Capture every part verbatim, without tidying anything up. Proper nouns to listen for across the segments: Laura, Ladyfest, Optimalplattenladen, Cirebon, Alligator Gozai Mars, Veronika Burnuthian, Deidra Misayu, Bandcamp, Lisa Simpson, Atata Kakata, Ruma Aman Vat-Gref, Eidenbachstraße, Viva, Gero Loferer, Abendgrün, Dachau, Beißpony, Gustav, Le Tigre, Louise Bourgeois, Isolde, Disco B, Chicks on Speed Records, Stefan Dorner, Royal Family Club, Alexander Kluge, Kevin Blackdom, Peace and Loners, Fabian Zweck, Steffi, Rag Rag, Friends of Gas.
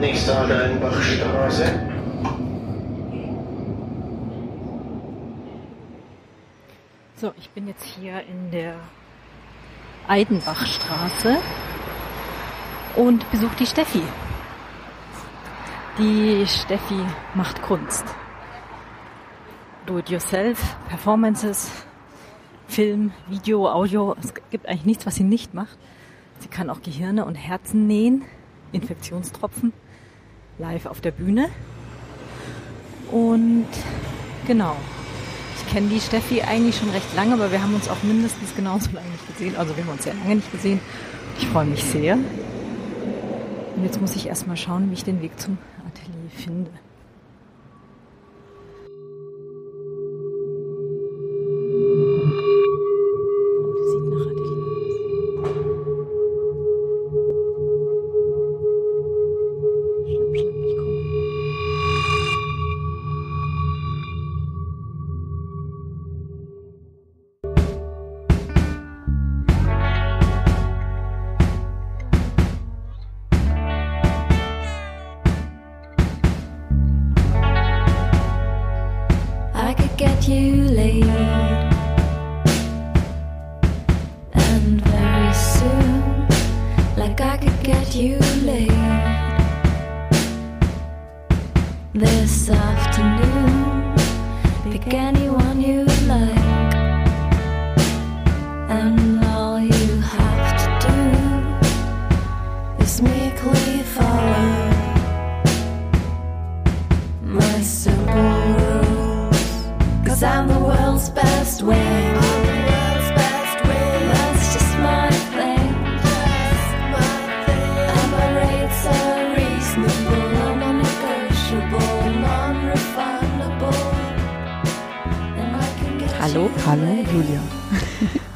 Nächste an der Eidenbachstraße. So, ich bin jetzt hier in der Eidenbachstraße und besuche die Steffi. Die Steffi macht Kunst. Do-it-yourself, Performances, Film, Video, Audio. Es gibt eigentlich nichts, was sie nicht macht. Sie kann auch Gehirne und Herzen nähen, Infektionstropfen, live auf der Bühne. Und genau, ich kenne die Steffi eigentlich schon recht lange, aber wir haben uns auch mindestens genauso lange nicht gesehen. Also wir haben uns sehr lange nicht gesehen. Ich freue mich sehr. Und jetzt muss ich erstmal schauen, wie ich den Weg zum Atelier finde.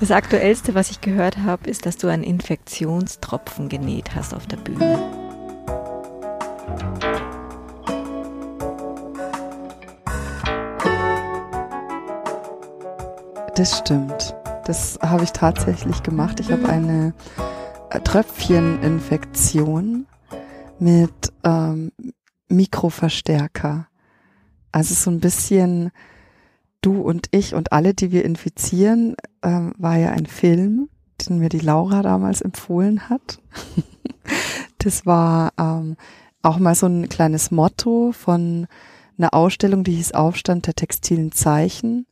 Das Aktuellste, was ich gehört habe, ist, dass du einen Infektionstropfen genäht hast auf der Bühne. Das stimmt. Das habe ich tatsächlich gemacht. Ich habe eine Tröpfcheninfektion mit ähm, Mikroverstärker. Also so ein bisschen... Du und ich und alle, die wir infizieren, ähm, war ja ein Film, den mir die Laura damals empfohlen hat. Das war ähm, auch mal so ein kleines Motto von einer Ausstellung, die hieß Aufstand der textilen Zeichen.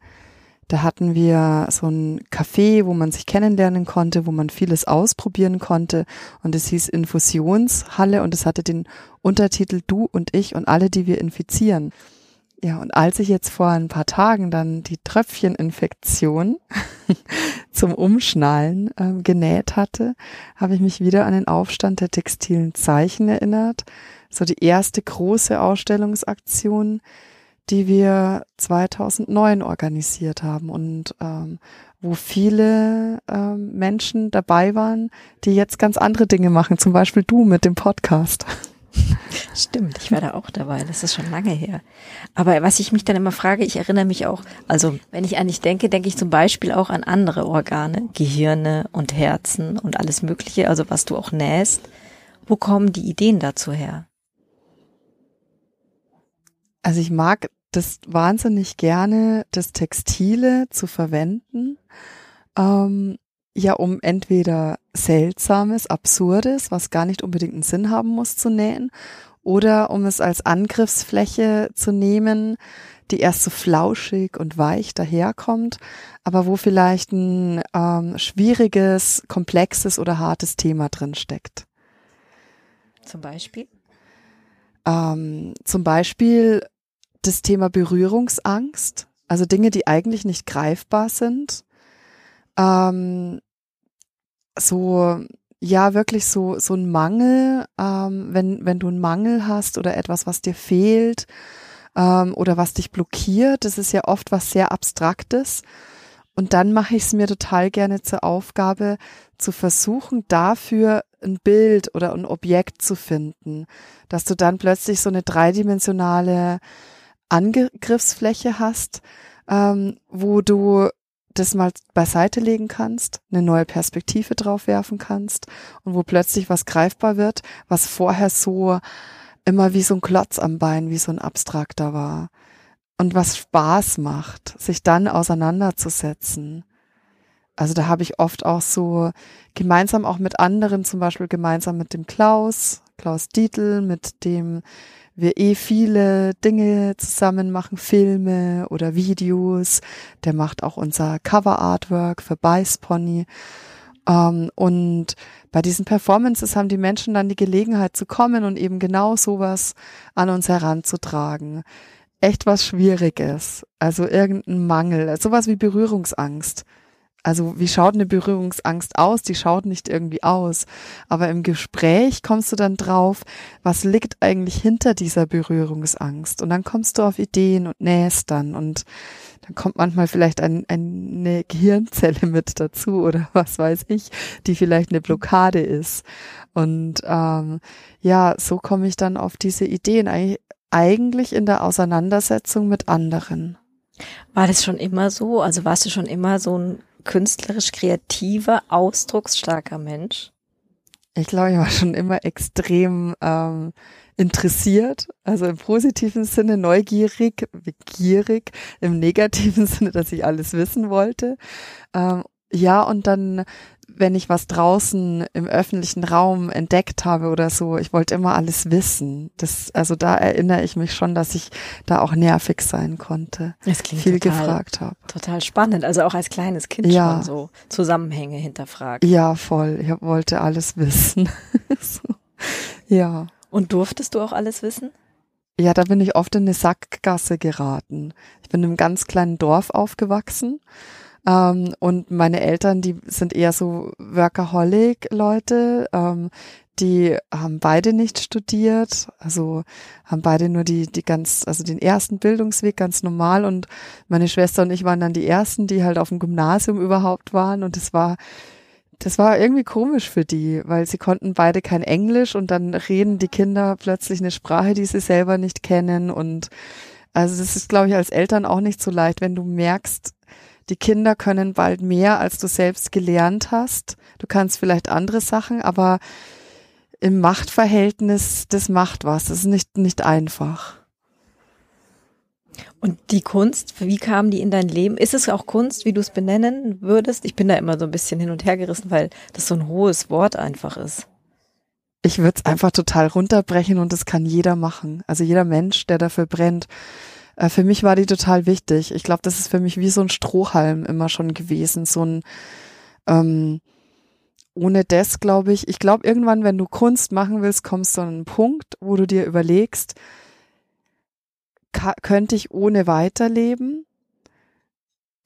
Da hatten wir so ein Café, wo man sich kennenlernen konnte, wo man vieles ausprobieren konnte. Und es hieß Infusionshalle und es hatte den Untertitel Du und ich und alle, die wir infizieren. Ja, und als ich jetzt vor ein paar Tagen dann die Tröpfcheninfektion zum Umschnallen äh, genäht hatte, habe ich mich wieder an den Aufstand der textilen Zeichen erinnert. So die erste große Ausstellungsaktion, die wir zweitausendneun organisiert haben und ähm, wo viele ähm, Menschen dabei waren, die jetzt ganz andere Dinge machen, zum Beispiel du mit dem Podcast. Stimmt, ich war da auch dabei, das ist schon lange her. Aber was ich mich dann immer frage, ich erinnere mich auch, also wenn ich an dich denke, denke ich zum Beispiel auch an andere Organe, Gehirne und Herzen und alles Mögliche, also was du auch nähst. Wo kommen die Ideen dazu her? Also ich mag das wahnsinnig gerne, das Textile zu verwenden, ähm, ja, um entweder Seltsames, Absurdes, was gar nicht unbedingt einen Sinn haben muss, zu nähen oder um es als Angriffsfläche zu nehmen, die erst so flauschig und weich daherkommt, aber wo vielleicht ein ähm, schwieriges, komplexes oder hartes Thema drin steckt. Zum Beispiel? Ähm, zum Beispiel das Thema Berührungsangst, also Dinge, die eigentlich nicht greifbar sind. Ähm, so, ja, wirklich so, so ein Mangel, ähm, wenn, wenn du einen Mangel hast oder etwas, was dir fehlt, ähm, oder was dich blockiert, das ist ja oft was sehr Abstraktes. Und dann mache ich es mir total gerne zur Aufgabe, zu versuchen, dafür ein Bild oder ein Objekt zu finden, dass du dann plötzlich so eine dreidimensionale Angriffsfläche hast, ähm, wo du das mal beiseite legen kannst, eine neue Perspektive drauf werfen kannst und wo plötzlich was greifbar wird, was vorher so immer wie so ein Klotz am Bein, wie so ein Abstrakter war. Und was Spaß macht, sich dann auseinanderzusetzen. Also da habe ich oft auch so gemeinsam auch mit anderen, zum Beispiel gemeinsam mit dem Klaus, Klaus Dietl, mit dem wir eh viele Dinge zusammen machen, Filme oder Videos. Der macht auch unser Cover-Artwork für Beißpony. Ähm, und bei diesen Performances haben die Menschen dann die Gelegenheit zu kommen und eben genau sowas an uns heranzutragen. Echt was Schwieriges, also irgendein Mangel, sowas wie Berührungsangst. Also wie schaut eine Berührungsangst aus? Die schaut nicht irgendwie aus. Aber im Gespräch kommst du dann drauf, was liegt eigentlich hinter dieser Berührungsangst? Und dann kommst du auf Ideen und nähst dann. Und dann kommt manchmal vielleicht ein, eine Gehirnzelle mit dazu oder was weiß ich, die vielleicht eine Blockade ist. Und ähm, ja, so komme ich dann auf diese Ideen, eigentlich, eigentlich in der Auseinandersetzung mit anderen. War das schon immer so? Also warst du schon immer so ein künstlerisch kreativer, ausdrucksstarker Mensch? Ich glaube, ich war schon immer extrem ähm, interessiert, also im positiven Sinne neugierig, begierig, im negativen Sinne, dass ich alles wissen wollte. Ähm, ja, und dann, wenn ich was draußen im öffentlichen Raum entdeckt habe oder so, ich wollte immer alles wissen. Das, also da erinnere ich mich schon, dass ich da auch nervig sein konnte. Das klingt viel total, gefragt habe. Total spannend. Also auch als kleines Kind ja. Schon so Zusammenhänge hinterfragen. Ja, voll. Ich wollte alles wissen. so. Ja. Und durftest du auch alles wissen? Ja, da bin ich oft in eine Sackgasse geraten. Ich bin in einem ganz kleinen Dorf aufgewachsen. Ähm, und meine Eltern, die sind eher so Workaholic-Leute, ähm, die haben beide nicht studiert, also haben beide nur die, die ganz, also den ersten Bildungsweg ganz normal, und meine Schwester und ich waren dann die ersten, die halt auf dem Gymnasium überhaupt waren, und das war, das war irgendwie komisch für die, weil sie konnten beide kein Englisch, und dann reden die Kinder plötzlich eine Sprache, die sie selber nicht kennen, und also das ist, glaube ich, als Eltern auch nicht so leicht, wenn du merkst, die Kinder können bald mehr, als du selbst gelernt hast. Du kannst vielleicht andere Sachen, aber im Machtverhältnis, das macht was. Das ist nicht, nicht einfach. Und die Kunst, wie kam die in dein Leben? Ist es auch Kunst, wie du es benennen würdest? Ich bin da immer so ein bisschen hin und her gerissen, weil das so ein hohes Wort einfach ist. Ich würde es einfach total runterbrechen, und das kann jeder machen. Also jeder Mensch, der dafür brennt. Für mich war die total wichtig. Ich glaube, das ist für mich wie so ein Strohhalm immer schon gewesen. So ein, ähm, ohne das glaube ich, ich glaube irgendwann, wenn du Kunst machen willst, kommst du an einen Punkt, wo du dir überlegst, ka- könnte ich ohne weiterleben?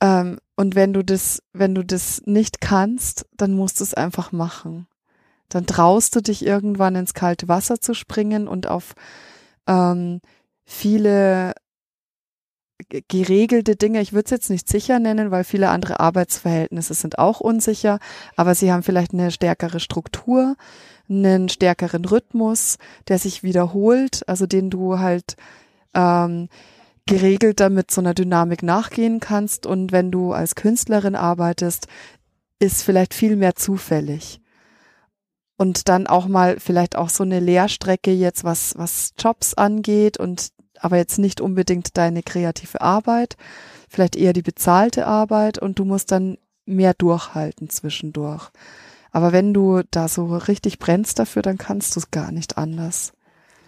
Ähm, und wenn du das, wenn du das nicht kannst, dann musst du es einfach machen. Dann traust du dich irgendwann ins kalte Wasser zu springen und auf ähm, viele geregelte Dinge, ich würde es jetzt nicht sicher nennen, weil viele andere Arbeitsverhältnisse sind auch unsicher, aber sie haben vielleicht eine stärkere Struktur, einen stärkeren Rhythmus, der sich wiederholt, also den du halt ähm, geregelter mit so einer Dynamik nachgehen kannst, und wenn du als Künstlerin arbeitest, ist vielleicht viel mehr zufällig. Und dann auch mal vielleicht auch so eine Lehrstrecke jetzt, was, was Jobs angeht, und aber jetzt nicht unbedingt deine kreative Arbeit, vielleicht eher die bezahlte Arbeit, und du musst dann mehr durchhalten zwischendurch. Aber wenn du da so richtig brennst dafür, dann kannst du es gar nicht anders.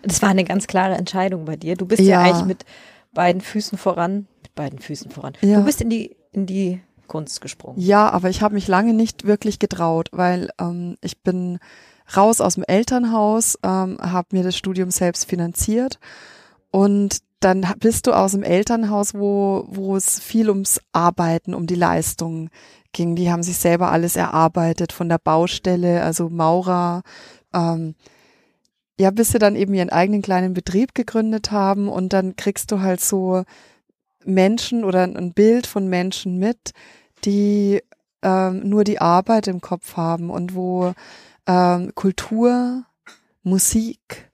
Das war eine ganz klare Entscheidung bei dir. Du bist ja, ja eigentlich mit beiden Füßen voran, mit beiden Füßen voran. Ja. Du bist in die, in die Kunst gesprungen. Ja, aber ich habe mich lange nicht wirklich getraut, weil ähm, ich bin raus aus dem Elternhaus, ähm, habe mir das Studium selbst finanziert. Und dann bist du aus dem Elternhaus, wo, wo es viel ums Arbeiten, um die Leistung ging. Die haben sich selber alles erarbeitet von der Baustelle, also Maurer, ähm, ja, bis sie dann eben ihren eigenen kleinen Betrieb gegründet haben, und dann kriegst du halt so Menschen oder ein Bild von Menschen mit, die ähm, nur die Arbeit im Kopf haben und wo ähm, Kultur, Musik,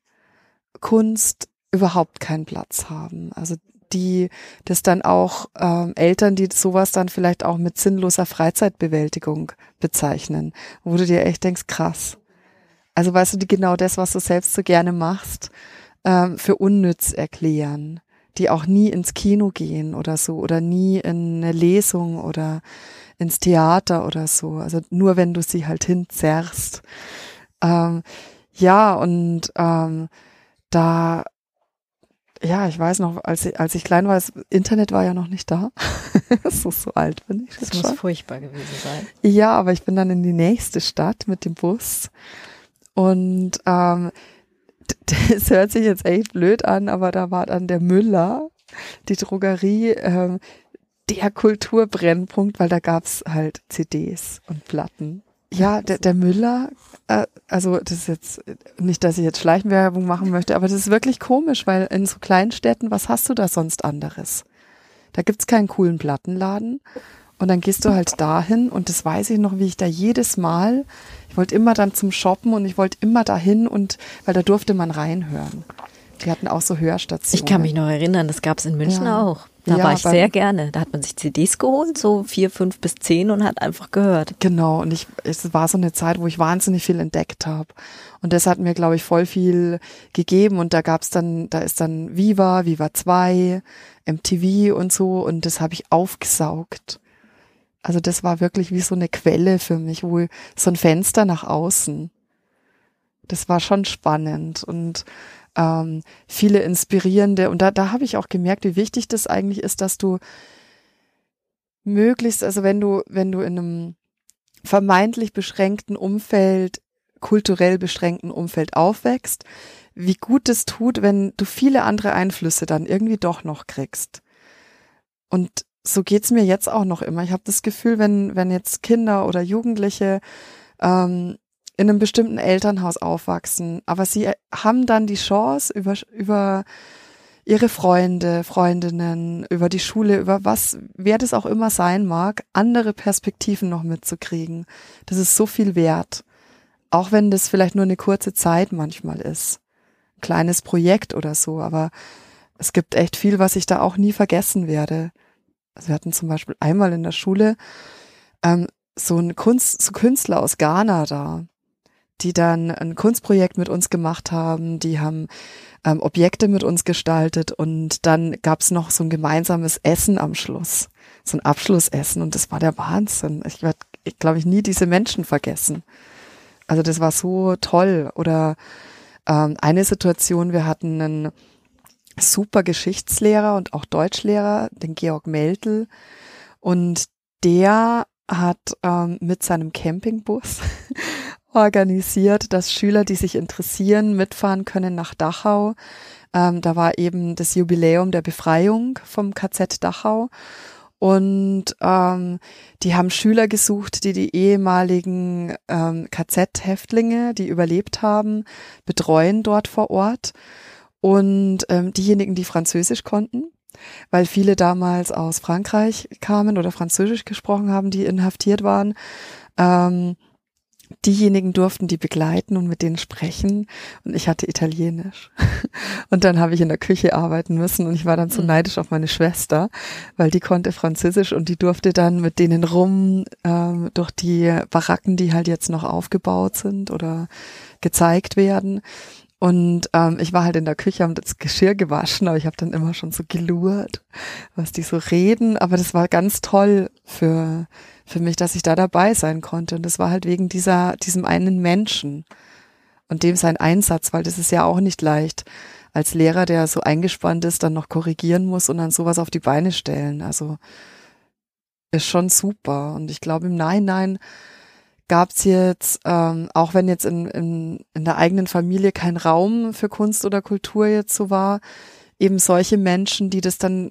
Kunst überhaupt keinen Platz haben. Also die, das dann auch ähm, Eltern, die sowas dann vielleicht auch mit sinnloser Freizeitbewältigung bezeichnen, wo du dir echt denkst, krass. Also weißt du, die genau das, was du selbst so gerne machst, ähm, für unnütz erklären, die auch nie ins Kino gehen oder so oder nie in eine Lesung oder ins Theater oder so. Also nur wenn du sie halt hinzerrst. Ähm, ja, und ähm, da, ja, ich weiß noch, als ich, als ich klein war, das Internet war ja noch nicht da. so, so alt bin ich. Das, das muss schon furchtbar gewesen sein. Ja, aber ich bin dann in die nächste Stadt mit dem Bus. Und ähm, das hört sich jetzt echt blöd an, aber da war dann der Müller, die Drogerie, ähm, der Kulturbrennpunkt, weil da gab's halt C Ds und Platten. Ja, der, der Müller, äh, also das ist jetzt, nicht, dass ich jetzt Schleichenwerbung machen möchte, aber das ist wirklich komisch, weil in so kleinen Städten, was hast du da sonst anderes? Da gibt's keinen coolen Plattenladen und dann gehst du halt dahin und das weiß ich noch, wie ich da jedes Mal, ich wollte immer dann zum Shoppen und ich wollte immer dahin und, weil da durfte man reinhören. Die hatten auch so Hörstationen. Ich kann mich noch erinnern, das gab's in München ja. auch. Da ja, war ich sehr gerne. Da hat man sich C Ds geholt, so vier, fünf bis zehn und hat einfach gehört. Genau. Und ich, es war so eine Zeit, wo ich wahnsinnig viel entdeckt habe. Und das hat mir, glaube ich, voll viel gegeben. Und da gab's dann, da ist dann Viva, Viva zwei, M T V und so. Und das habe ich aufgesaugt. Also das war wirklich wie so eine Quelle für mich, wo so ein Fenster nach außen. Das war schon spannend und Ähm, viele inspirierende und da, da habe ich auch gemerkt, wie wichtig das eigentlich ist, dass du möglichst, also wenn du, wenn du in einem vermeintlich beschränkten Umfeld, kulturell beschränkten Umfeld aufwächst, wie gut es tut, wenn du viele andere Einflüsse dann irgendwie doch noch kriegst. Und so geht's mir jetzt auch noch immer. Ich habe das Gefühl, wenn, wenn jetzt Kinder oder Jugendliche ähm, in einem bestimmten Elternhaus aufwachsen, aber sie haben dann die Chance über, über ihre Freunde, Freundinnen, über die Schule, über was, wer das auch immer sein mag, andere Perspektiven noch mitzukriegen. Das ist so viel wert, auch wenn das vielleicht nur eine kurze Zeit manchmal ist, ein kleines Projekt oder so, aber es gibt echt viel, was ich da auch nie vergessen werde. Also wir hatten zum Beispiel einmal in der Schule ähm, so ein Kunst, so Künstler aus Ghana da, die dann ein Kunstprojekt mit uns gemacht haben, die haben ähm, Objekte mit uns gestaltet und dann gab's noch so ein gemeinsames Essen am Schluss, so ein Abschlussessen und das war der Wahnsinn. Ich werde, glaube ich, nie diese Menschen vergessen. Also das war so toll. Oder ähm, eine Situation, wir hatten einen super Geschichtslehrer und auch Deutschlehrer, den Georg Meltl, und der hat ähm, mit seinem Campingbus organisiert, dass Schüler, die sich interessieren, mitfahren können nach Dachau. Ähm, da war eben das Jubiläum der Befreiung vom K Z Dachau und ähm, die haben Schüler gesucht, die die ehemaligen ähm, K Z-Häftlinge, die überlebt haben, betreuen dort vor Ort und ähm, diejenigen, die Französisch konnten, weil viele damals aus Frankreich kamen oder Französisch gesprochen haben, die inhaftiert waren, ähm, diejenigen durften die begleiten und mit denen sprechen und ich hatte Italienisch und dann habe ich in der Küche arbeiten müssen und ich war dann so neidisch auf meine Schwester, weil die konnte Französisch und die durfte dann mit denen rum ähm, durch die Baracken, die halt jetzt noch aufgebaut sind oder gezeigt werden. Und ähm, ich war halt in der Küche, habe das Geschirr gewaschen, aber ich habe dann immer schon so gelurrt, was die so reden. Aber das war ganz toll für für mich, dass ich da dabei sein konnte. Und das war halt wegen dieser diesem einen Menschen und dem sein Einsatz, weil das ist ja auch nicht leicht, als Lehrer, der so eingespannt ist, dann noch korrigieren muss und dann sowas auf die Beine stellen. Also ist schon super. Und ich glaube im Nachhinein gab's jetzt, ähm, auch wenn jetzt in, in, in der eigenen Familie kein Raum für Kunst oder Kultur jetzt so war, eben solche Menschen, die das dann,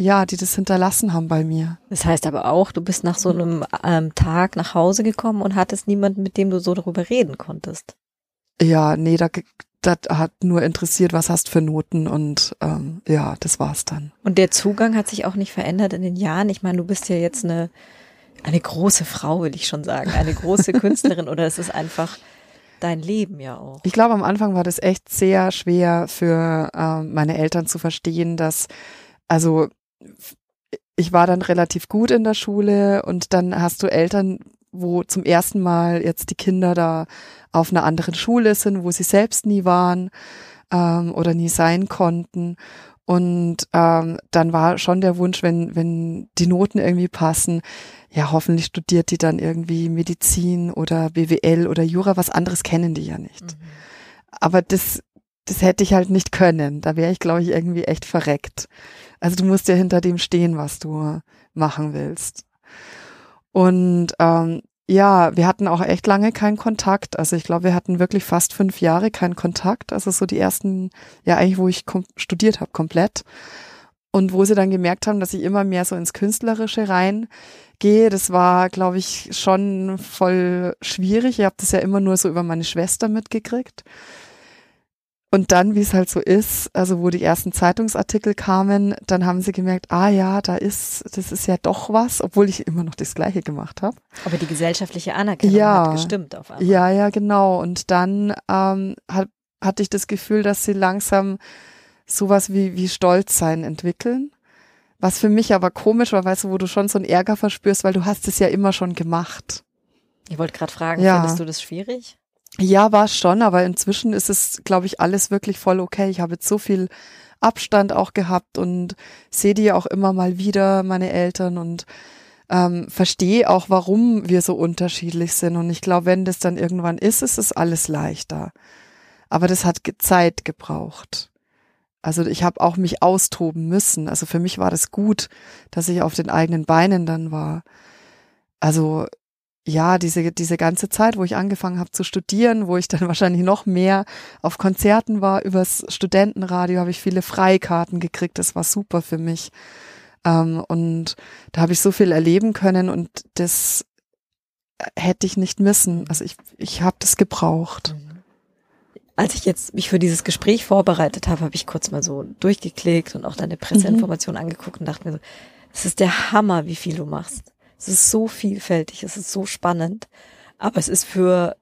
ja, die das hinterlassen haben bei mir. Das heißt aber auch, du bist nach so einem ähm, Tag nach Hause gekommen und hattest niemanden, mit dem du so darüber reden konntest. Ja, nee, da, das hat nur interessiert, was hast für Noten und ähm, ja, das war's dann. Und der Zugang hat sich auch nicht verändert in den Jahren. Ich meine, du bist ja jetzt eine Eine große Frau, will ich schon sagen, eine große Künstlerin oder es ist einfach dein Leben ja auch. Ich glaube, am Anfang war das echt sehr schwer für äh, meine Eltern zu verstehen, dass, also ich war dann relativ gut in der Schule und dann hast du Eltern, wo zum ersten Mal jetzt die Kinder da auf einer anderen Schule sind, wo sie selbst nie waren ähm, oder nie sein konnten. Und ähm, dann war schon der Wunsch, wenn wenn die Noten irgendwie passen, ja, hoffentlich studiert die dann irgendwie Medizin oder B W L oder Jura, was anderes kennen die ja nicht. Mhm. Aber das das hätte ich halt nicht können. Da wäre ich, glaube ich, irgendwie echt verreckt. Also du musst ja hinter dem stehen, was du machen willst. Und ähm, ja, wir hatten auch echt lange keinen Kontakt. Also ich glaube, wir hatten wirklich fast fünf Jahre keinen Kontakt. Also so die ersten, ja eigentlich, wo ich kom- studiert habe, komplett. Und wo sie dann gemerkt haben, dass ich immer mehr so ins Künstlerische reingehe. Das war, glaube ich, schon voll schwierig. Ich habe das ja immer nur so über meine Schwester mitgekriegt. Und dann, wie es halt so ist, also wo die ersten Zeitungsartikel kamen, dann haben sie gemerkt, ah ja, da ist, das ist ja doch was, obwohl ich immer noch das Gleiche gemacht habe. Aber die gesellschaftliche Anerkennung ja, hat gestimmt auf einmal. Ja, ja, genau. Und dann ähm, hat, hatte ich das Gefühl, dass sie langsam sowas wie, wie Stolzsein entwickeln. Was für mich aber komisch war, weißt du, wo du schon so einen Ärger verspürst, weil du hast es ja immer schon gemacht. Ich wollte gerade fragen, ja. Findest du das schwierig? Ja, war schon, aber inzwischen ist es, glaube ich, alles wirklich voll okay. Ich habe jetzt so viel Abstand auch gehabt und sehe die auch immer mal wieder, meine Eltern, und ähm, verstehe auch, warum wir so unterschiedlich sind. Und ich glaube, wenn das dann irgendwann ist, ist es alles leichter. Aber das hat Zeit gebraucht. Also ich habe auch mich austoben müssen. Also für mich war das gut, dass ich auf den eigenen Beinen dann war. Also ja, diese diese ganze Zeit, wo ich angefangen habe zu studieren, wo ich dann wahrscheinlich noch mehr auf Konzerten war, übers Studentenradio habe ich viele Freikarten gekriegt, das war super für mich. Ähm, und da habe ich so viel erleben können und das hätte ich nicht missen. Also ich ich habe das gebraucht. Als ich jetzt mich für dieses Gespräch vorbereitet habe, habe ich kurz mal so durchgeklickt und auch deine Presseinformation mhm. angeguckt und dachte mir so, es ist der Hammer, wie viel du machst. Es ist so vielfältig, es ist so spannend, aber es ist für,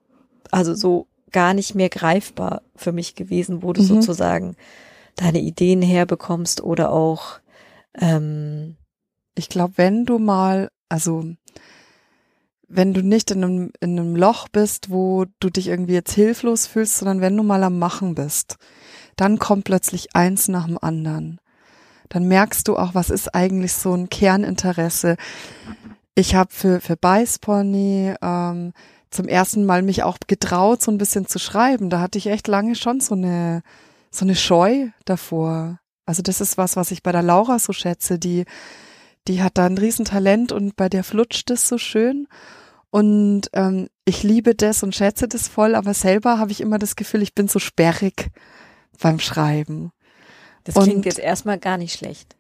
also so gar nicht mehr greifbar für mich gewesen, wo du mhm. sozusagen deine Ideen herbekommst oder auch, ähm, ich glaube, wenn du mal, also wenn du nicht in einem, in einem Loch bist, wo du dich irgendwie jetzt hilflos fühlst, sondern wenn du mal am Machen bist, dann kommt plötzlich eins nach dem anderen. Dann merkst du auch, was ist eigentlich so ein Kerninteresse. Ich habe für, für Beißpony ähm, zum ersten Mal mich auch getraut, so ein bisschen zu schreiben. Da hatte ich echt lange schon so eine, so eine Scheu davor. Also das ist was, was ich bei der Laura so schätze. Die, die hat da ein Riesentalent und bei der flutscht es so schön. Und ähm, ich liebe das und schätze das voll, aber selber habe ich immer das Gefühl, ich bin so sperrig beim Schreiben. Das klingt und, jetzt erstmal gar nicht schlecht.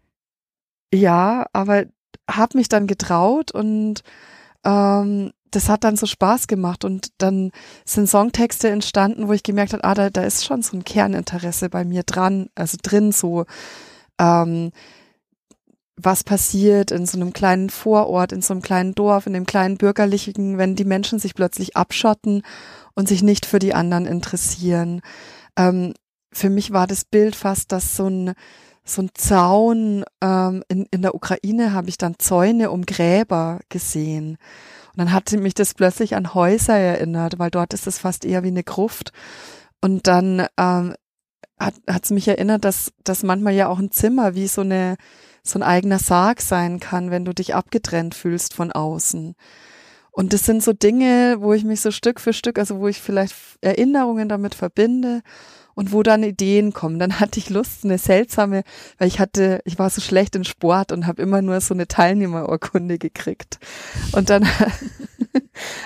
Ja, aber hab mich dann getraut und ähm, das hat dann so Spaß gemacht und dann sind Songtexte entstanden, wo ich gemerkt habe, ah, da, da ist schon so ein Kerninteresse bei mir dran, also drin so, ähm, was passiert in so einem kleinen Vorort, in so einem kleinen Dorf, in dem kleinen Bürgerlichen, wenn die Menschen sich plötzlich abschotten und sich nicht für die anderen interessieren. Ähm, für mich war das Bild fast, dass so ein So ein Zaun, ähm, in, in der Ukraine habe ich dann Zäune um Gräber gesehen. Und dann hatte mich das plötzlich an Häuser erinnert, weil dort ist es fast eher wie eine Gruft. Und dann ähm, hat es mich erinnert, dass, dass manchmal ja auch ein Zimmer wie so eine, so ein eigener Sarg sein kann, wenn du dich abgetrennt fühlst von außen. Und das sind so Dinge, wo ich mich so Stück für Stück, also wo ich vielleicht Erinnerungen damit verbinde. Und wo dann Ideen kommen, dann hatte ich Lust, eine seltsame, weil ich hatte, ich war so schlecht in Sport und habe immer nur so eine Teilnehmerurkunde gekriegt. Und dann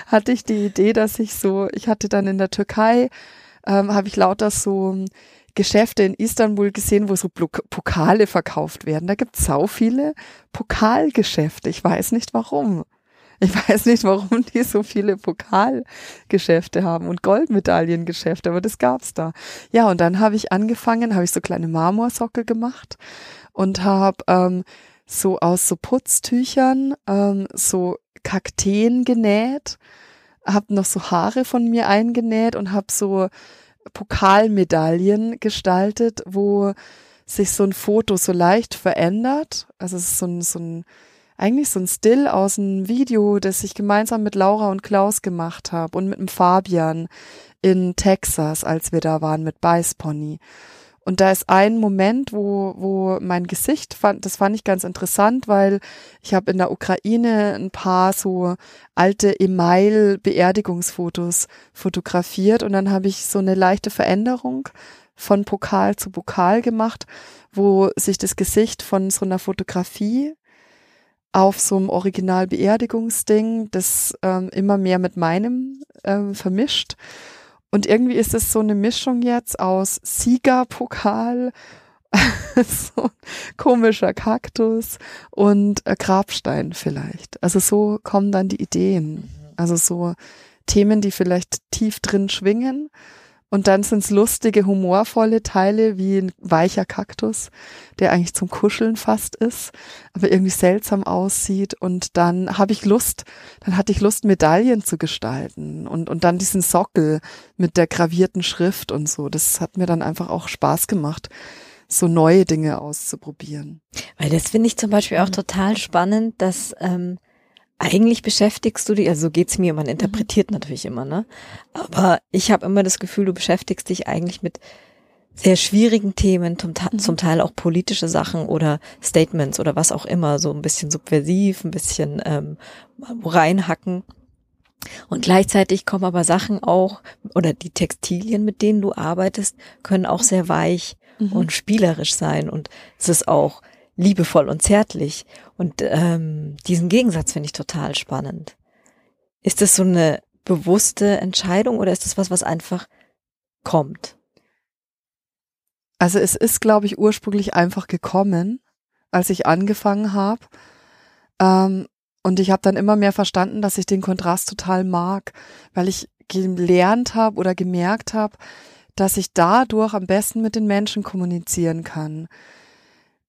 hatte ich die Idee, dass ich so, ich hatte dann in der Türkei, ähm, habe ich lauter so Geschäfte in Istanbul gesehen, wo so Pokale verkauft werden. Da gibt's sau viele Pokalgeschäfte. Ich weiß nicht warum. Ich weiß nicht, warum die so viele Pokalgeschäfte haben und Goldmedaillengeschäfte, aber das gab's da. Ja, und dann habe ich angefangen, habe ich so kleine Marmorsockel gemacht und habe ähm, so aus so Putztüchern ähm, so Kakteen genäht, habe noch so Haare von mir eingenäht und habe so Pokalmedaillen gestaltet, wo sich so ein Foto so leicht verändert. Also es ist so ein, so ein eigentlich so ein Still aus einem Video, das ich gemeinsam mit Laura und Klaus gemacht habe und mit dem Fabian in Texas, als wir da waren mit Beißpony. Und da ist ein Moment, wo wo mein Gesicht, fand, das fand ich ganz interessant, weil ich habe in der Ukraine ein paar so alte Email-Beerdigungsfotos fotografiert und dann habe ich so eine leichte Veränderung von Pokal zu Pokal gemacht, wo sich das Gesicht von so einer Fotografie auf so einem Original-Beerdigungsding, das ähm, immer mehr mit meinem ähm, vermischt. Und irgendwie ist es so eine Mischung jetzt aus Siegerpokal, so ein komischer Kaktus und Grabstein vielleicht. Also so kommen dann die Ideen. Also so Themen, die vielleicht tief drin schwingen. Und dann sind es lustige, humorvolle Teile wie ein weicher Kaktus, der eigentlich zum Kuscheln fast ist, aber irgendwie seltsam aussieht. Und dann habe ich Lust, dann hatte ich Lust, Medaillen zu gestalten und, und dann diesen Sockel mit der gravierten Schrift und so. Das hat mir dann einfach auch Spaß gemacht, so neue Dinge auszuprobieren. Weil das finde ich zum Beispiel auch total spannend, dass ähm eigentlich beschäftigst du dich, also so geht's mir, man interpretiert natürlich immer, ne? Aber ich habe immer das Gefühl, du beschäftigst dich eigentlich mit sehr schwierigen Themen, zum, zum Teil auch politische Sachen oder Statements oder was auch immer, so ein bisschen subversiv, ein bisschen ähm, reinhacken. Und gleichzeitig kommen aber Sachen auch, oder die Textilien, mit denen du arbeitest, können auch sehr weich mhm. und spielerisch sein und es ist auch liebevoll und zärtlich. Und ähm, diesen Gegensatz finde ich total spannend. Ist das so eine bewusste Entscheidung oder ist das was, was einfach kommt? Also es ist, glaube ich, ursprünglich einfach gekommen, als ich angefangen habe. Ähm, und ich habe dann immer mehr verstanden, dass ich den Kontrast total mag, weil ich gelernt habe oder gemerkt habe, dass ich dadurch am besten mit den Menschen kommunizieren kann.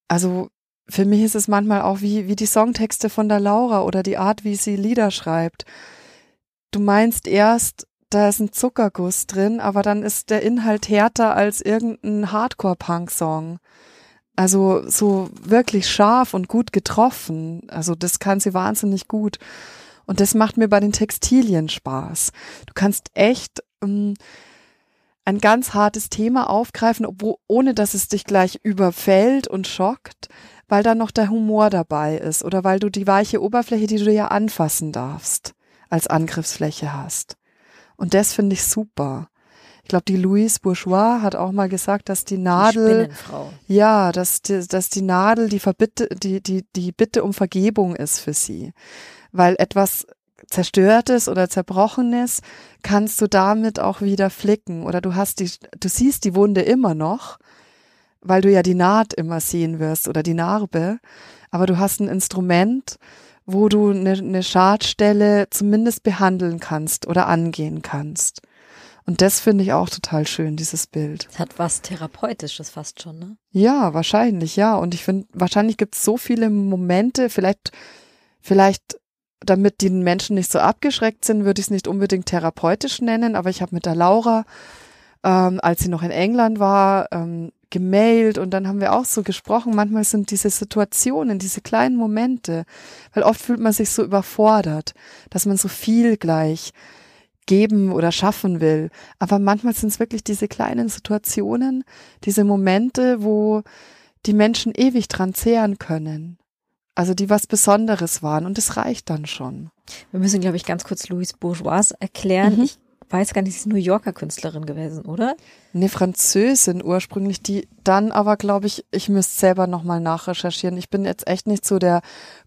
Also für mich ist es manchmal auch wie, wie die Songtexte von der Laura oder die Art, wie sie Lieder schreibt. Du meinst erst, da ist ein Zuckerguss drin, aber dann ist der Inhalt härter als irgendein Hardcore-Punk-Song. Also so wirklich scharf und gut getroffen. Also das kann sie wahnsinnig gut. Und das macht mir bei den Textilien Spaß. Du kannst echt ähm, ein ganz hartes Thema aufgreifen, obwohl, ohne dass es dich gleich überfällt und schockt, weil da noch der Humor dabei ist oder weil du die weiche Oberfläche, die du ja anfassen darfst, als Angriffsfläche hast. Und das finde ich super. Ich glaube, die Louise Bourgeois hat auch mal gesagt, dass die Nadel, die ja, dass die, dass die Nadel die, Verbitte, die, die, die Bitte um Vergebung ist für sie, weil etwas Zerstörtes oder Zerbrochenes kannst du damit auch wieder flicken oder du hast die, du siehst die Wunde immer noch, weil du ja die Naht immer sehen wirst oder die Narbe, aber du hast ein Instrument, wo du eine, eine Schadstelle zumindest behandeln kannst oder angehen kannst. Und das finde ich auch total schön, dieses Bild. Es hat was Therapeutisches fast schon, ne? Ja, wahrscheinlich, ja. Und ich finde, wahrscheinlich gibt es so viele Momente, vielleicht, vielleicht damit die Menschen nicht so abgeschreckt sind, würde ich es nicht unbedingt therapeutisch nennen, aber ich habe mit der Laura, ähm, als sie noch in England war, ähm, gemailt und dann haben wir auch so gesprochen. Manchmal sind diese Situationen, diese kleinen Momente, weil oft fühlt man sich so überfordert, dass man so viel gleich geben oder schaffen will. Aber manchmal sind es wirklich diese kleinen Situationen, diese Momente, wo die Menschen ewig dran zehren können. Also die was Besonderes waren und das reicht dann schon. Wir müssen, glaube ich, ganz kurz Louise Bourgeois erklären. Mhm. Ich weiß gar nicht, sie ist New Yorker Künstlerin gewesen, oder? Eine Französin ursprünglich, die dann aber, glaube ich, ich müsste selber nochmal nachrecherchieren. Ich bin jetzt echt nicht so der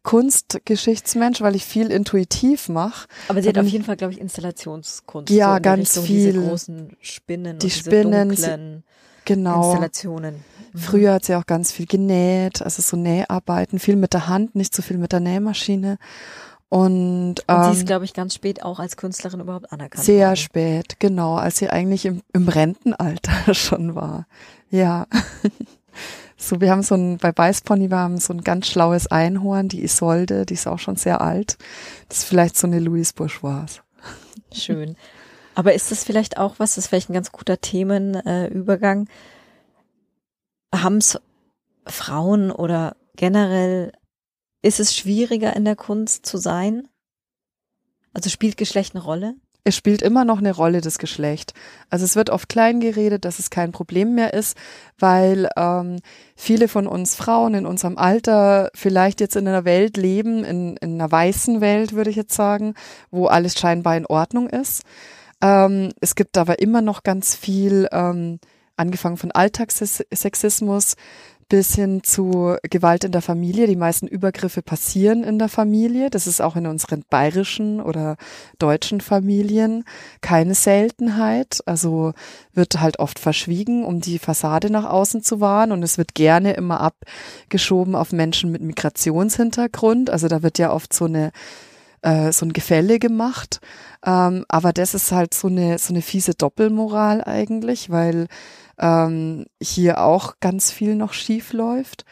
Kunstgeschichtsmensch, weil ich viel intuitiv mache. Aber sie hat auf jeden Fall, glaube ich, Installationskunst. Ja, so in ganz Richtung, viel. Diese großen Spinnen die und Spinnen, diese dunklen genau. Installationen. Früher hat sie auch ganz viel genäht, also so Näharbeiten, viel mit der Hand, nicht so viel mit der Nähmaschine. Und, ähm, und sie ist, glaube ich, ganz spät auch als Künstlerin überhaupt anerkannt worden. Sehr spät, genau, als sie eigentlich im, im Rentenalter schon war. Ja, so wir haben so ein, bei Beißpony wir haben so ein ganz schlaues Einhorn, die Isolde, die ist auch schon sehr alt. Das ist vielleicht so eine Louise Bourgeois. Schön, aber ist das vielleicht auch was, das ist vielleicht ein ganz guter Themenübergang, haben es Frauen oder generell Ist es schwieriger, in der Kunst zu sein? Also spielt Geschlecht eine Rolle? Es spielt immer noch eine Rolle, das Geschlecht. Also es wird oft klein geredet, dass es kein Problem mehr ist, weil ähm, viele von uns Frauen in unserem Alter vielleicht jetzt in einer Welt leben, in, in einer weißen Welt, würde ich jetzt sagen, wo alles scheinbar in Ordnung ist. Ähm, es gibt aber immer noch ganz viel, ähm, angefangen von Alltagssexismus bis hin zu Gewalt in der Familie. Die meisten Übergriffe passieren in der Familie. Das ist auch in unseren bayerischen oder deutschen Familien keine Seltenheit. Also wird halt oft verschwiegen, um die Fassade nach außen zu wahren. Und es wird gerne immer abgeschoben auf Menschen mit Migrationshintergrund. Also da wird ja oft so eine so ein Gefälle gemacht, ähm, aber das ist halt so eine so eine fiese Doppelmoral eigentlich, weil ähm, hier auch ganz viel noch schief läuft.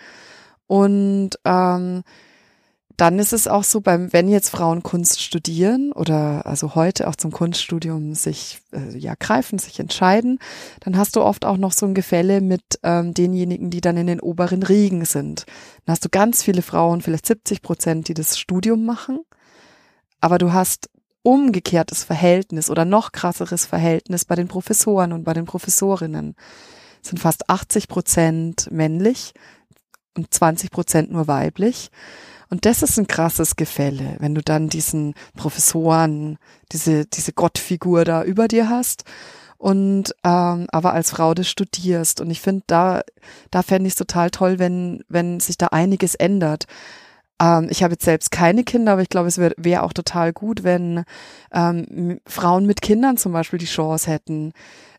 Und ähm, dann ist es auch so, beim, wenn jetzt Frauen Kunst studieren oder also heute auch zum Kunststudium sich äh, ja greifen, sich entscheiden, dann hast du oft auch noch so ein Gefälle mit ähm, denjenigen, die dann in den oberen Riegen sind. Dann hast du ganz viele Frauen, vielleicht siebzig Prozent, die das Studium machen. Aber du hast umgekehrtes Verhältnis oder noch krasseres Verhältnis bei den Professoren und bei den Professorinnen. Es sind fast achtzig Prozent männlich und zwanzig Prozent nur weiblich. Und das ist ein krasses Gefälle, wenn du dann diesen Professoren, diese, diese Gottfigur da über dir hast und ähm, aber als Frau das studierst. Und ich finde, da, da fände ich es total toll, wenn, wenn sich da einiges ändert. Ich habe jetzt selbst keine Kinder, aber ich glaube, es wäre wär auch total gut, wenn ähm, Frauen mit Kindern zum Beispiel die Chance hätten,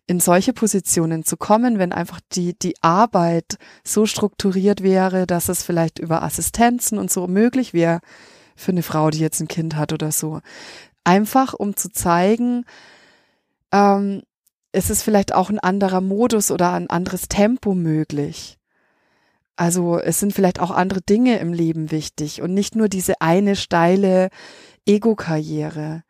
in solche Positionen zu kommen, wenn einfach die, die Arbeit so strukturiert wäre, dass es vielleicht über Assistenzen und so möglich wäre für eine Frau, die jetzt ein Kind hat oder so. Einfach, um zu zeigen, ähm, es ist vielleicht auch ein anderer Modus oder ein anderes Tempo möglich. Also es sind vielleicht auch andere Dinge im Leben wichtig und nicht nur diese eine steile Ego-Karriere.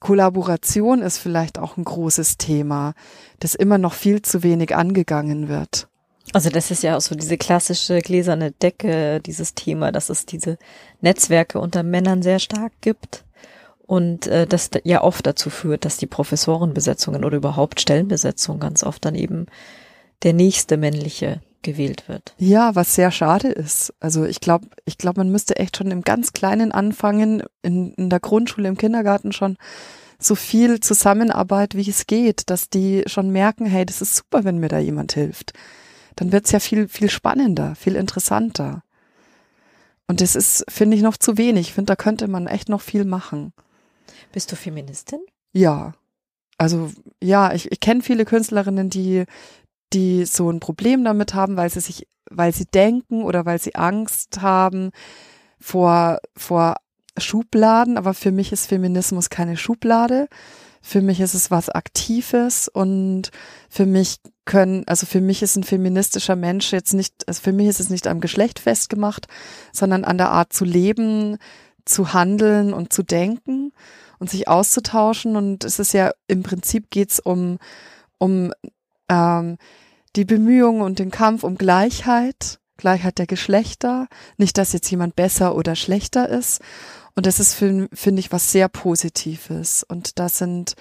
Kollaboration ist vielleicht auch ein großes Thema, das immer noch viel zu wenig angegangen wird. Also das ist ja auch so diese klassische gläserne Decke, dieses Thema, dass es diese Netzwerke unter Männern sehr stark gibt und äh, das ja oft dazu führt, dass die Professorenbesetzungen oder überhaupt Stellenbesetzungen ganz oft dann eben der nächste männliche gewählt wird. Ja, was sehr schade ist. Also ich glaube, ich glaube, man müsste echt schon im ganz Kleinen anfangen, in, in der Grundschule, im Kindergarten schon so viel Zusammenarbeit, wie es geht, dass die schon merken, hey, das ist super, wenn mir da jemand hilft. Dann wird es ja viel, viel spannender, viel interessanter. Und das ist, finde ich, noch zu wenig. Ich finde, da könnte man echt noch viel machen. Bist du Feministin? Ja. Also ja, ich, ich kenne viele Künstlerinnen, die die so ein Problem damit haben, weil sie sich, weil sie denken oder weil sie Angst haben vor, vor Schubladen. Aber für mich ist Feminismus keine Schublade. Für mich ist es was Aktives und für mich können, also für mich ist ein feministischer Mensch jetzt nicht, also für mich ist es nicht am Geschlecht festgemacht, sondern an der Art zu leben, zu handeln und zu denken und sich auszutauschen. Und es ist ja, im Prinzip geht's um, um, die Bemühungen und den Kampf um Gleichheit, Gleichheit der Geschlechter, nicht, dass jetzt jemand besser oder schlechter ist. Und das ist, finde ich, was sehr Positives. Und da sind,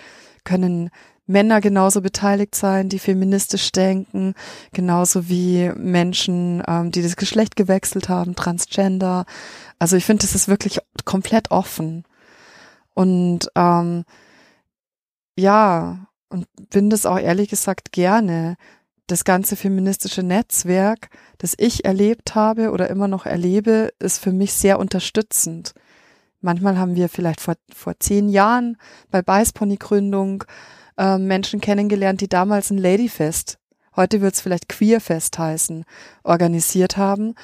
können Männer genauso beteiligt sein, die feministisch denken, genauso wie Menschen, die das Geschlecht gewechselt haben, Transgender. Also ich finde, das ist wirklich komplett offen. Und ähm, ja, und bin das auch ehrlich gesagt gerne. Das ganze feministische Netzwerk, das ich erlebt habe oder immer noch erlebe, ist für mich sehr unterstützend. Manchmal haben wir vielleicht vor, vor zehn Jahren bei Beißpony-Gründung äh, Menschen kennengelernt, die damals ein Ladyfest, heute wird es vielleicht Queerfest heißen, organisiert haben.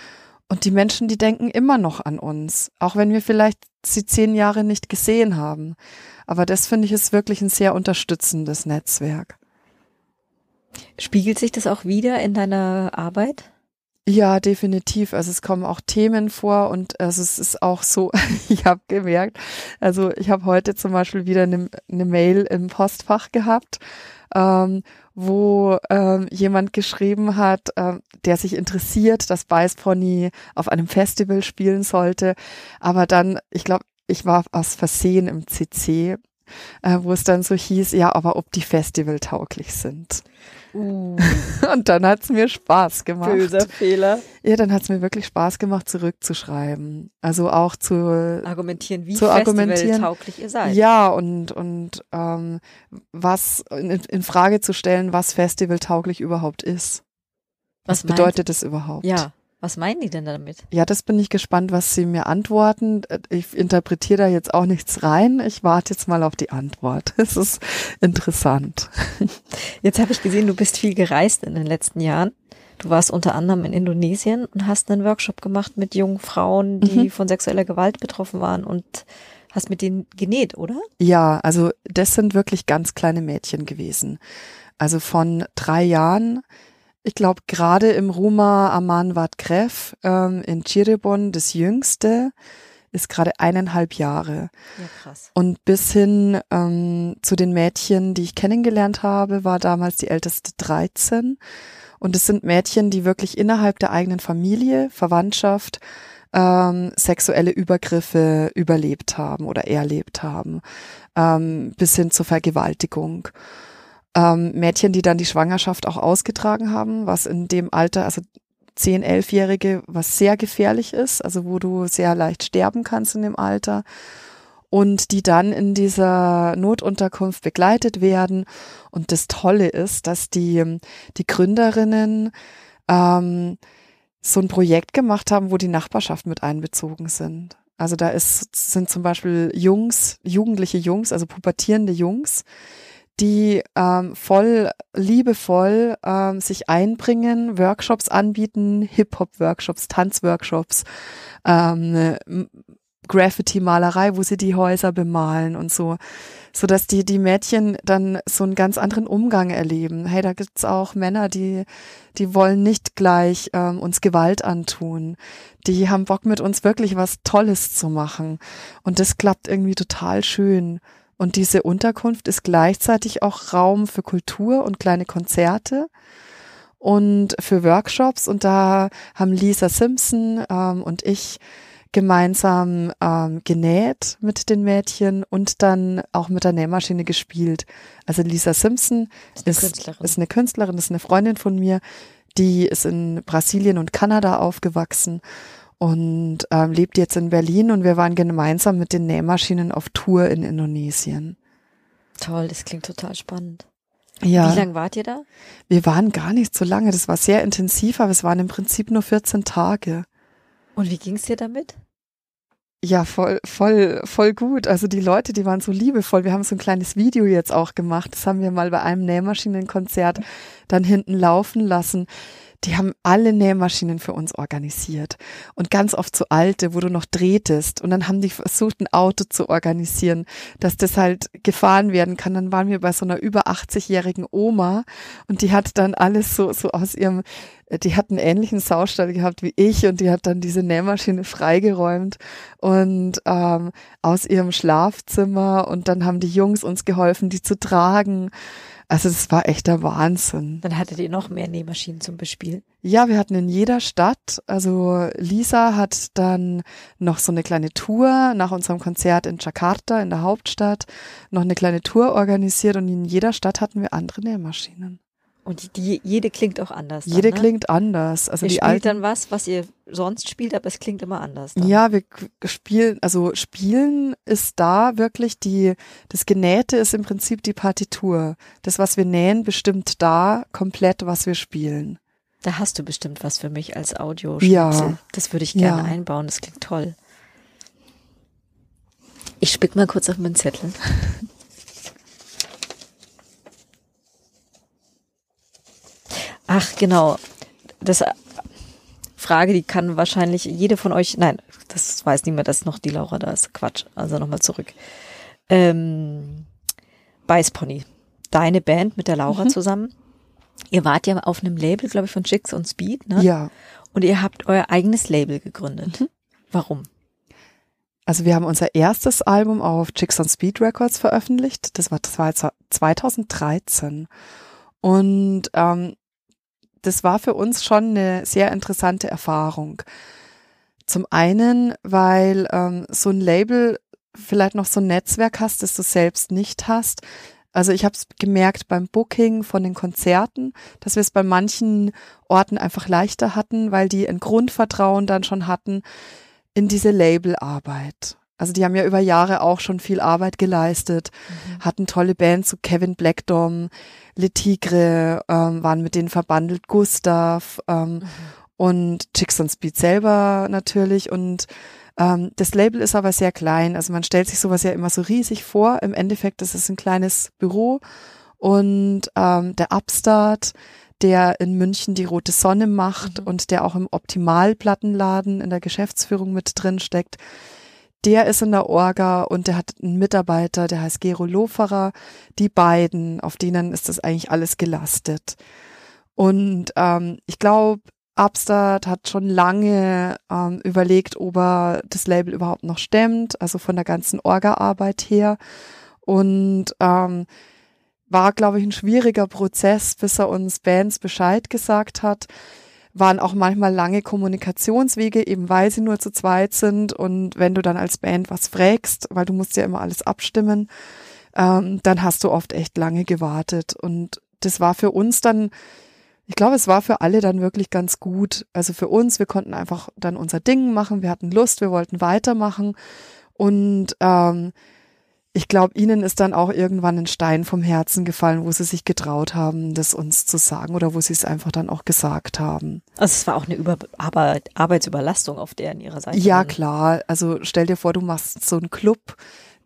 Und die Menschen, die denken immer noch an uns, auch wenn wir vielleicht sie zehn Jahre nicht gesehen haben. Aber das, finde ich, ist wirklich ein sehr unterstützendes Netzwerk. Spiegelt sich das auch wieder in deiner Arbeit? Ja, definitiv. Also es kommen auch Themen vor und also es ist auch so, ich habe gemerkt, also ich habe heute zum Beispiel wieder eine, eine Mail im Postfach gehabt, ähm, wo ähm, jemand geschrieben hat, ähm, der sich interessiert, dass Beißpony auf einem Festival spielen sollte, aber dann, ich glaube, ich war aus Versehen im C C, äh, wo es dann so hieß, ja, aber ob die festivaltauglich sind. Uh. Und dann hat's mir Spaß gemacht. Böser Fehler. Ja, dann hat's mir wirklich Spaß gemacht, zurückzuschreiben. Also auch zu argumentieren, wie zu argumentieren, festivaltauglich ihr seid. Ja, und und ähm, was in, in Frage zu stellen, was festivaltauglich überhaupt ist. Was, was bedeutet das überhaupt? Ja. Was meinen die denn damit? Ja, das bin ich gespannt, was sie mir antworten. Ich interpretiere da jetzt auch nichts rein. Ich warte jetzt mal auf die Antwort. Es ist interessant. Jetzt habe ich gesehen, du bist viel gereist in den letzten Jahren. Du warst unter anderem in Indonesien und hast einen Workshop gemacht mit jungen Frauen, die mhm. von sexueller Gewalt betroffen waren und hast mit denen genäht, oder? Ja, also das sind wirklich ganz kleine Mädchen gewesen. Also von drei Jahren. Ich glaube, gerade im Ruma Aman Vat-Gref ähm, in Cirebon, das Jüngste, ist gerade eineinhalb Jahre. Ja, krass. Und bis hin ähm, zu den Mädchen, die ich kennengelernt habe, war damals die älteste dreizehn. Und es sind Mädchen, die wirklich innerhalb der eigenen Familie, Verwandtschaft, ähm, sexuelle Übergriffe überlebt haben oder erlebt haben, ähm, bis hin zur Vergewaltigung. Mädchen, die dann die Schwangerschaft auch ausgetragen haben, was in dem Alter, also zehn-, elfjährige, was sehr gefährlich ist, also wo du sehr leicht sterben kannst in dem Alter und die dann in dieser Notunterkunft begleitet werden. Und das Tolle ist, dass die, die Gründerinnen ähm, so ein Projekt gemacht haben, wo die Nachbarschaft mit einbezogen sind. Also da ist, sind zum Beispiel Jungs, jugendliche Jungs, also pubertierende Jungs, die ähm, voll liebevoll ähm, sich einbringen, Workshops anbieten, Hip-Hop-Workshops, Tanz-Workshops, ähm, Graffiti-Malerei, wo sie die Häuser bemalen und so, so dass die die Mädchen dann so einen ganz anderen Umgang erleben. Hey, da gibt's auch Männer, die die wollen nicht gleich ähm, uns Gewalt antun. Die haben Bock, mit uns wirklich was Tolles zu machen. Und das klappt irgendwie total schön. Und diese Unterkunft ist gleichzeitig auch Raum für Kultur und kleine Konzerte und für Workshops. Und da haben Lisa Simpson ähm, und ich gemeinsam ähm, genäht mit den Mädchen und dann auch mit der Nähmaschine gespielt. Also Lisa Simpson ist, ist, Künstlerin. ist eine Künstlerin, ist eine Freundin von mir, die ist in Brasilien und Kanada aufgewachsen. Und ähm, lebt jetzt in Berlin und wir waren gemeinsam mit den Nähmaschinen auf Tour in Indonesien. Toll, das klingt total spannend. Ja. Wie lange wart ihr da? Wir waren gar nicht so lange, das war sehr intensiv, aber es waren im Prinzip nur vierzehn Tage. Und wie ging's dir damit? Ja, voll, voll, voll gut. Also die Leute, die waren so liebevoll. Wir haben so ein kleines Video jetzt auch gemacht. Das haben wir mal bei einem Nähmaschinenkonzert dann hinten laufen lassen. Die haben alle Nähmaschinen für uns organisiert und ganz oft so alte, wo du noch drehtest und dann haben die versucht, ein Auto zu organisieren, dass das halt gefahren werden kann. Dann waren wir bei so einer über achtzigjährigen Oma und die hat dann alles so so aus ihrem, die hat einen ähnlichen Saustall gehabt wie ich und die hat dann diese Nähmaschine freigeräumt und ähm, aus ihrem Schlafzimmer und dann haben die Jungs uns geholfen, die zu tragen. Also das war echt der Wahnsinn. Dann hattet ihr noch mehr Nähmaschinen zum Bespielen? Ja, wir hatten in jeder Stadt, also Lisa hat dann noch so eine kleine Tour nach unserem Konzert in Jakarta, in der Hauptstadt, noch eine kleine Tour organisiert und in jeder Stadt hatten wir andere Nähmaschinen. Und die, die jede klingt auch anders. Dann, jede ne? klingt anders. Also ihr die spielt alten, dann was, was ihr sonst spielt, aber es klingt immer anders. Dann. Ja, wir spielen, also spielen ist da wirklich die, das Genähte ist im Prinzip die Partitur. Das, was wir nähen, bestimmt da komplett, was wir spielen. Da hast du bestimmt was für mich als Audioschnipsel. Ja. Das würde ich gerne ja. einbauen, das klingt toll. Ich spick mal kurz auf meinen Zettel. Ach, genau. Das Frage, die kann wahrscheinlich jede von euch, nein, das weiß niemand, dass noch die Laura da ist. Quatsch. Also nochmal zurück. Ähm, Beißpony. Deine Band mit der Laura mhm. zusammen. Ihr wart ja auf einem Label, glaube ich, von Chicks on Speed, ne? Ja. Und ihr habt euer eigenes Label gegründet. Mhm. Warum? Also wir haben unser erstes Album auf Chicks on Speed Records veröffentlicht. Das war zweitausenddreizehn. Und ähm, das war für uns schon eine sehr interessante Erfahrung. Zum einen, weil ähm, so ein Label vielleicht noch so ein Netzwerk hast, das du selbst nicht hast. Also ich habe es gemerkt beim Booking von den Konzerten, dass wir es bei manchen Orten einfach leichter hatten, weil die ein Grundvertrauen dann schon hatten in diese Labelarbeit. Also die haben ja über Jahre auch schon viel Arbeit geleistet, mhm. hatten tolle Bands, so Kevin Blackdom, Le Tigre, ähm, waren mit denen verbandelt, Gustav ähm, mhm. und Chicks on Speed selber natürlich. Und ähm, das Label ist aber sehr klein, also man stellt sich sowas ja immer so riesig vor. Im Endeffekt ist es ein kleines Büro und ähm, der Upstart, der in München die Rote Sonne macht mhm. und der auch im Optimalplattenladen in der Geschäftsführung mit drin steckt, der ist in der Orga und der hat einen Mitarbeiter, der heißt Gero Loferer. Die beiden, auf denen ist das eigentlich alles gelastet. Und ähm, ich glaube, Upstart hat schon lange ähm, überlegt, ob er das Label überhaupt noch stemmt, also von der ganzen Orga-Arbeit her. Und ähm, war, glaube ich, ein schwieriger Prozess, bis er uns Bands Bescheid gesagt hat. Waren auch manchmal lange Kommunikationswege, eben weil sie nur zu zweit sind und wenn du dann als Band was fragst, weil du musst ja immer alles abstimmen, ähm, dann hast du oft echt lange gewartet und das war für uns dann, ich glaube, es war für alle dann wirklich ganz gut, also für uns, wir konnten einfach dann unser Ding machen, wir hatten Lust, wir wollten weitermachen und ähm, ich glaube, ihnen ist dann auch irgendwann ein Stein vom Herzen gefallen, wo sie sich getraut haben, das uns zu sagen oder wo sie es einfach dann auch gesagt haben. Also es war auch eine Über- Arbeit, Arbeitsüberlastung auf deren ihrer Seite. Ja, klar. Also stell dir vor, du machst so einen Club,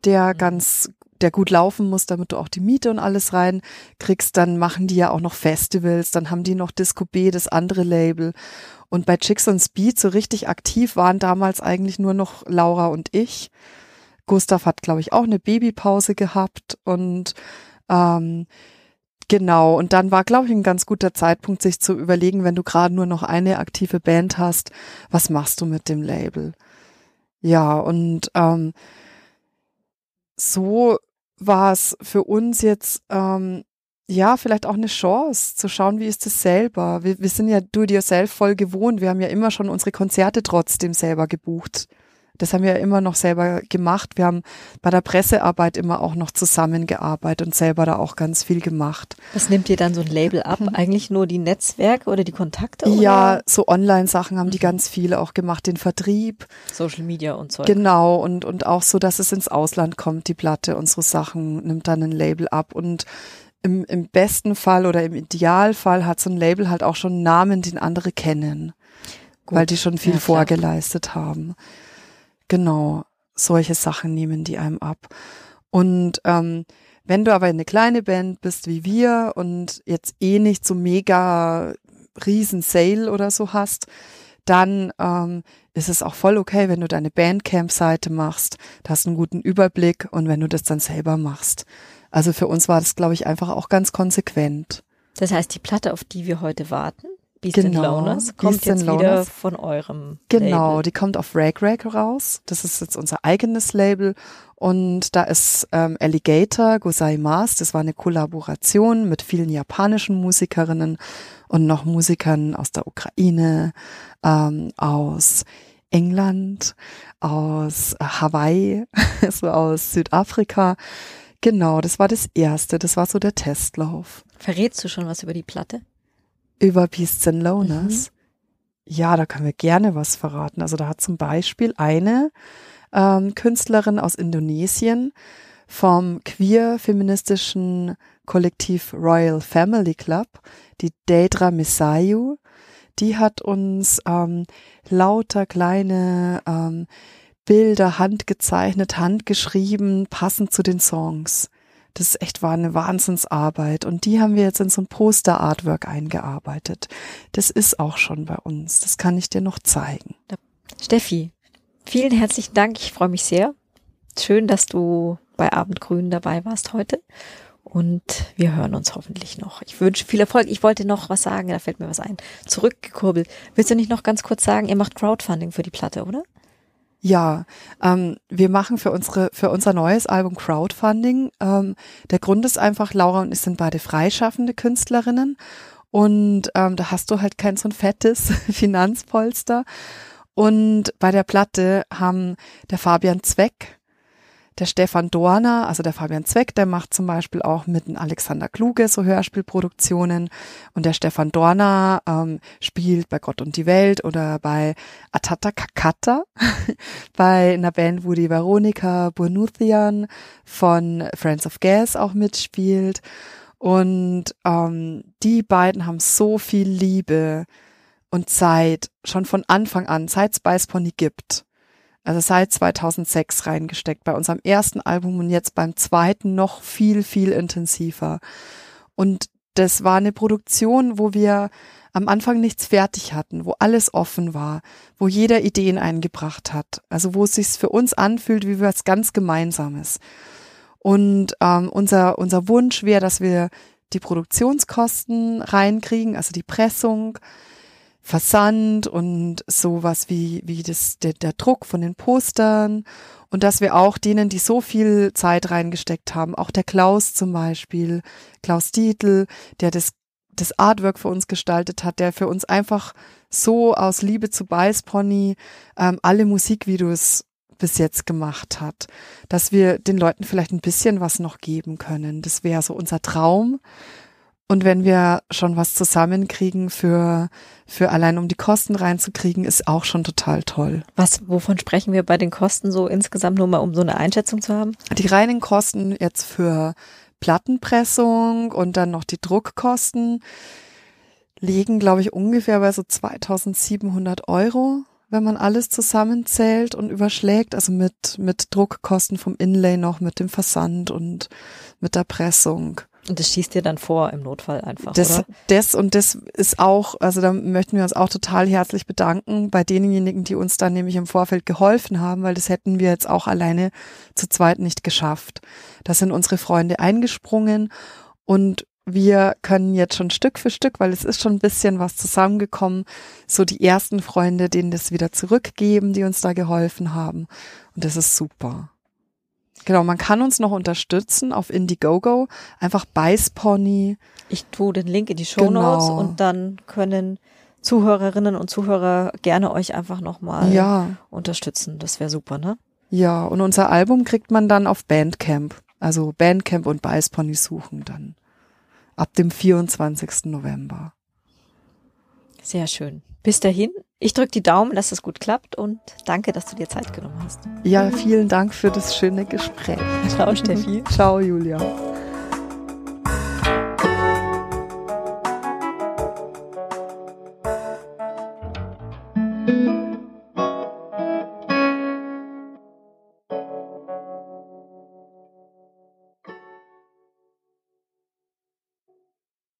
der mhm. ganz, der gut laufen muss, damit du auch die Miete und alles rein kriegst. Dann machen die ja auch noch Festivals, dann haben die noch Disco B, das andere Label. Und bei Chicks on Speed so richtig aktiv waren damals eigentlich nur noch Laura und ich. Gustav hat, glaube ich, auch eine Babypause gehabt und ähm, genau, und dann war, glaube ich, ein ganz guter Zeitpunkt, sich zu überlegen, wenn du gerade nur noch eine aktive Band hast, was machst du mit dem Label? Ja, und ähm, so war es für uns jetzt, ähm, ja, vielleicht auch eine Chance, zu schauen, wie ist das selber? Wir, wir sind ja do-it-yourself voll gewohnt, wir haben ja immer schon unsere Konzerte trotzdem selber gebucht. Das haben wir immer noch selber gemacht. Wir haben bei der Pressearbeit immer auch noch zusammengearbeitet und selber da auch ganz viel gemacht. Was nimmt dir dann so ein Label ab? Eigentlich nur die Netzwerke oder die Kontakte? Oder? Ja, so Online-Sachen haben die ganz viel auch gemacht. Den Vertrieb. Social Media und so. Genau. Und, und auch so, dass es ins Ausland kommt, die Platte und so Sachen, nimmt dann ein Label ab. Und im, im besten Fall oder im Idealfall hat so ein Label halt auch schon einen Namen, den andere kennen. Gut. Weil die schon viel ja, vorgeleistet haben. Genau, solche Sachen nehmen die einem ab. Und ähm, wenn du aber eine kleine Band bist wie wir und jetzt eh nicht so mega riesen Sale oder so hast, dann ähm, ist es auch voll okay, wenn du deine Bandcamp-Seite machst, da hast du einen guten Überblick und wenn du das dann selber machst. Also für uns war das, glaube ich, einfach auch ganz konsequent. Das heißt, die Platte, auf die wir heute warten? Peace and Loners kommt jetzt wieder von eurem Label. Genau, die kommt auf Rag Rag raus. Das ist jetzt unser eigenes Label. Und da ist ähm, Alligator Gozai Mars. Das war eine Kollaboration mit vielen japanischen Musikerinnen und noch Musikern aus der Ukraine, ähm, aus England, aus Hawaii, so aus Südafrika. Genau, das war das erste. Das war so der Testlauf. Verrätst du schon was über die Platte? Über Peace and Loners? Mhm. Ja, da können wir gerne was verraten. Also da hat zum Beispiel eine ähm, Künstlerin aus Indonesien vom queer-feministischen Kollektiv Royal Family Club, die Deidra Misayu, die hat uns ähm, lauter kleine ähm, Bilder handgezeichnet, handgeschrieben, passend zu den Songs. Das echt war eine Wahnsinnsarbeit und die haben wir jetzt in so ein Poster-Artwork eingearbeitet. Das ist auch schon bei uns, das kann ich dir noch zeigen. Steffi, vielen herzlichen Dank, ich freue mich sehr. Schön, dass du bei Abendgrün dabei warst heute und wir hören uns hoffentlich noch. Ich wünsche viel Erfolg, ich wollte noch was sagen, da fällt mir was ein. Zurückgekurbelt, willst du nicht noch ganz kurz sagen, ihr macht Crowdfunding für die Platte, oder? Ja, ähm, wir machen für unsere für unser neues Album Crowdfunding. Ähm, der Grund ist einfach, Laura und ich sind beide freischaffende Künstlerinnen und ähm, da hast du halt kein so ein fettes Finanzpolster. Und bei der Platte haben der Fabian Zweck, der Stefan Dorner, also der Fabian Zweck, der macht zum Beispiel auch mit dem Alexander Kluge so Hörspielproduktionen, und der Stefan Dorner ähm, spielt bei Gott und die Welt oder bei Atata Kakata, bei einer Band, wo die Veronika Burnuthian von Friends of Gas auch mitspielt, und ähm, die beiden haben so viel Liebe und Zeit schon von Anfang an, seit es Beißpony gibt. Also seit zweitausendsechs reingesteckt, bei unserem ersten Album und jetzt beim zweiten noch viel, viel intensiver. Und das war eine Produktion, wo wir am Anfang nichts fertig hatten, wo alles offen war, wo jeder Ideen eingebracht hat, also wo es sich für uns anfühlt, wie was ganz Gemeinsames. Und ähm, unser, unser Wunsch wäre, dass wir die Produktionskosten reinkriegen, also die Pressung, Versand und sowas wie wie das der, der Druck von den Postern, und dass wir auch denen, die so viel Zeit reingesteckt haben, auch der Klaus zum Beispiel, Klaus Dietl, der das das Artwork für uns gestaltet hat, der für uns einfach so aus Liebe zu Beißpony ähm, alle Musikvideos bis jetzt gemacht hat, dass wir den Leuten vielleicht ein bisschen was noch geben können. Das wäre so unser Traum. Und wenn wir schon was zusammenkriegen für, für allein um die Kosten reinzukriegen, ist auch schon total toll. Was, wovon sprechen wir bei den Kosten so insgesamt, nur mal um so eine Einschätzung zu haben? Die reinen Kosten jetzt für Plattenpressung und dann noch die Druckkosten liegen, glaube ich, ungefähr bei so zweitausendsiebenhundert Euro, wenn man alles zusammenzählt und überschlägt, also mit, mit Druckkosten vom Inlay noch, mit dem Versand und mit der Pressung. Und das schießt dir dann vor im Notfall einfach, das, oder? Das und das ist auch, also da möchten wir uns auch total herzlich bedanken bei denjenigen, die uns dann nämlich im Vorfeld geholfen haben, weil das hätten wir jetzt auch alleine zu zweit nicht geschafft. Da sind unsere Freunde eingesprungen und wir können jetzt schon Stück für Stück, weil es ist schon ein bisschen was zusammengekommen, so die ersten Freunde, denen das wieder zurückgeben, die uns da geholfen haben, und das ist super. Genau, man kann uns noch unterstützen auf Indiegogo, einfach Beißpony. Ich tue den Link in die Shownotes, genau. Und dann können Zuhörerinnen und Zuhörer gerne euch einfach nochmal ja. unterstützen. Das wäre super, ne? Ja, und unser Album kriegt man dann auf Bandcamp, also Bandcamp und Beißpony suchen dann ab dem vierundzwanzigsten November. Sehr schön. Bis dahin, ich drücke die Daumen, dass es gut klappt, und danke, dass du dir Zeit genommen hast. Ja, vielen Dank für das schöne Gespräch. Ciao, Steffi. Ciao, Julia.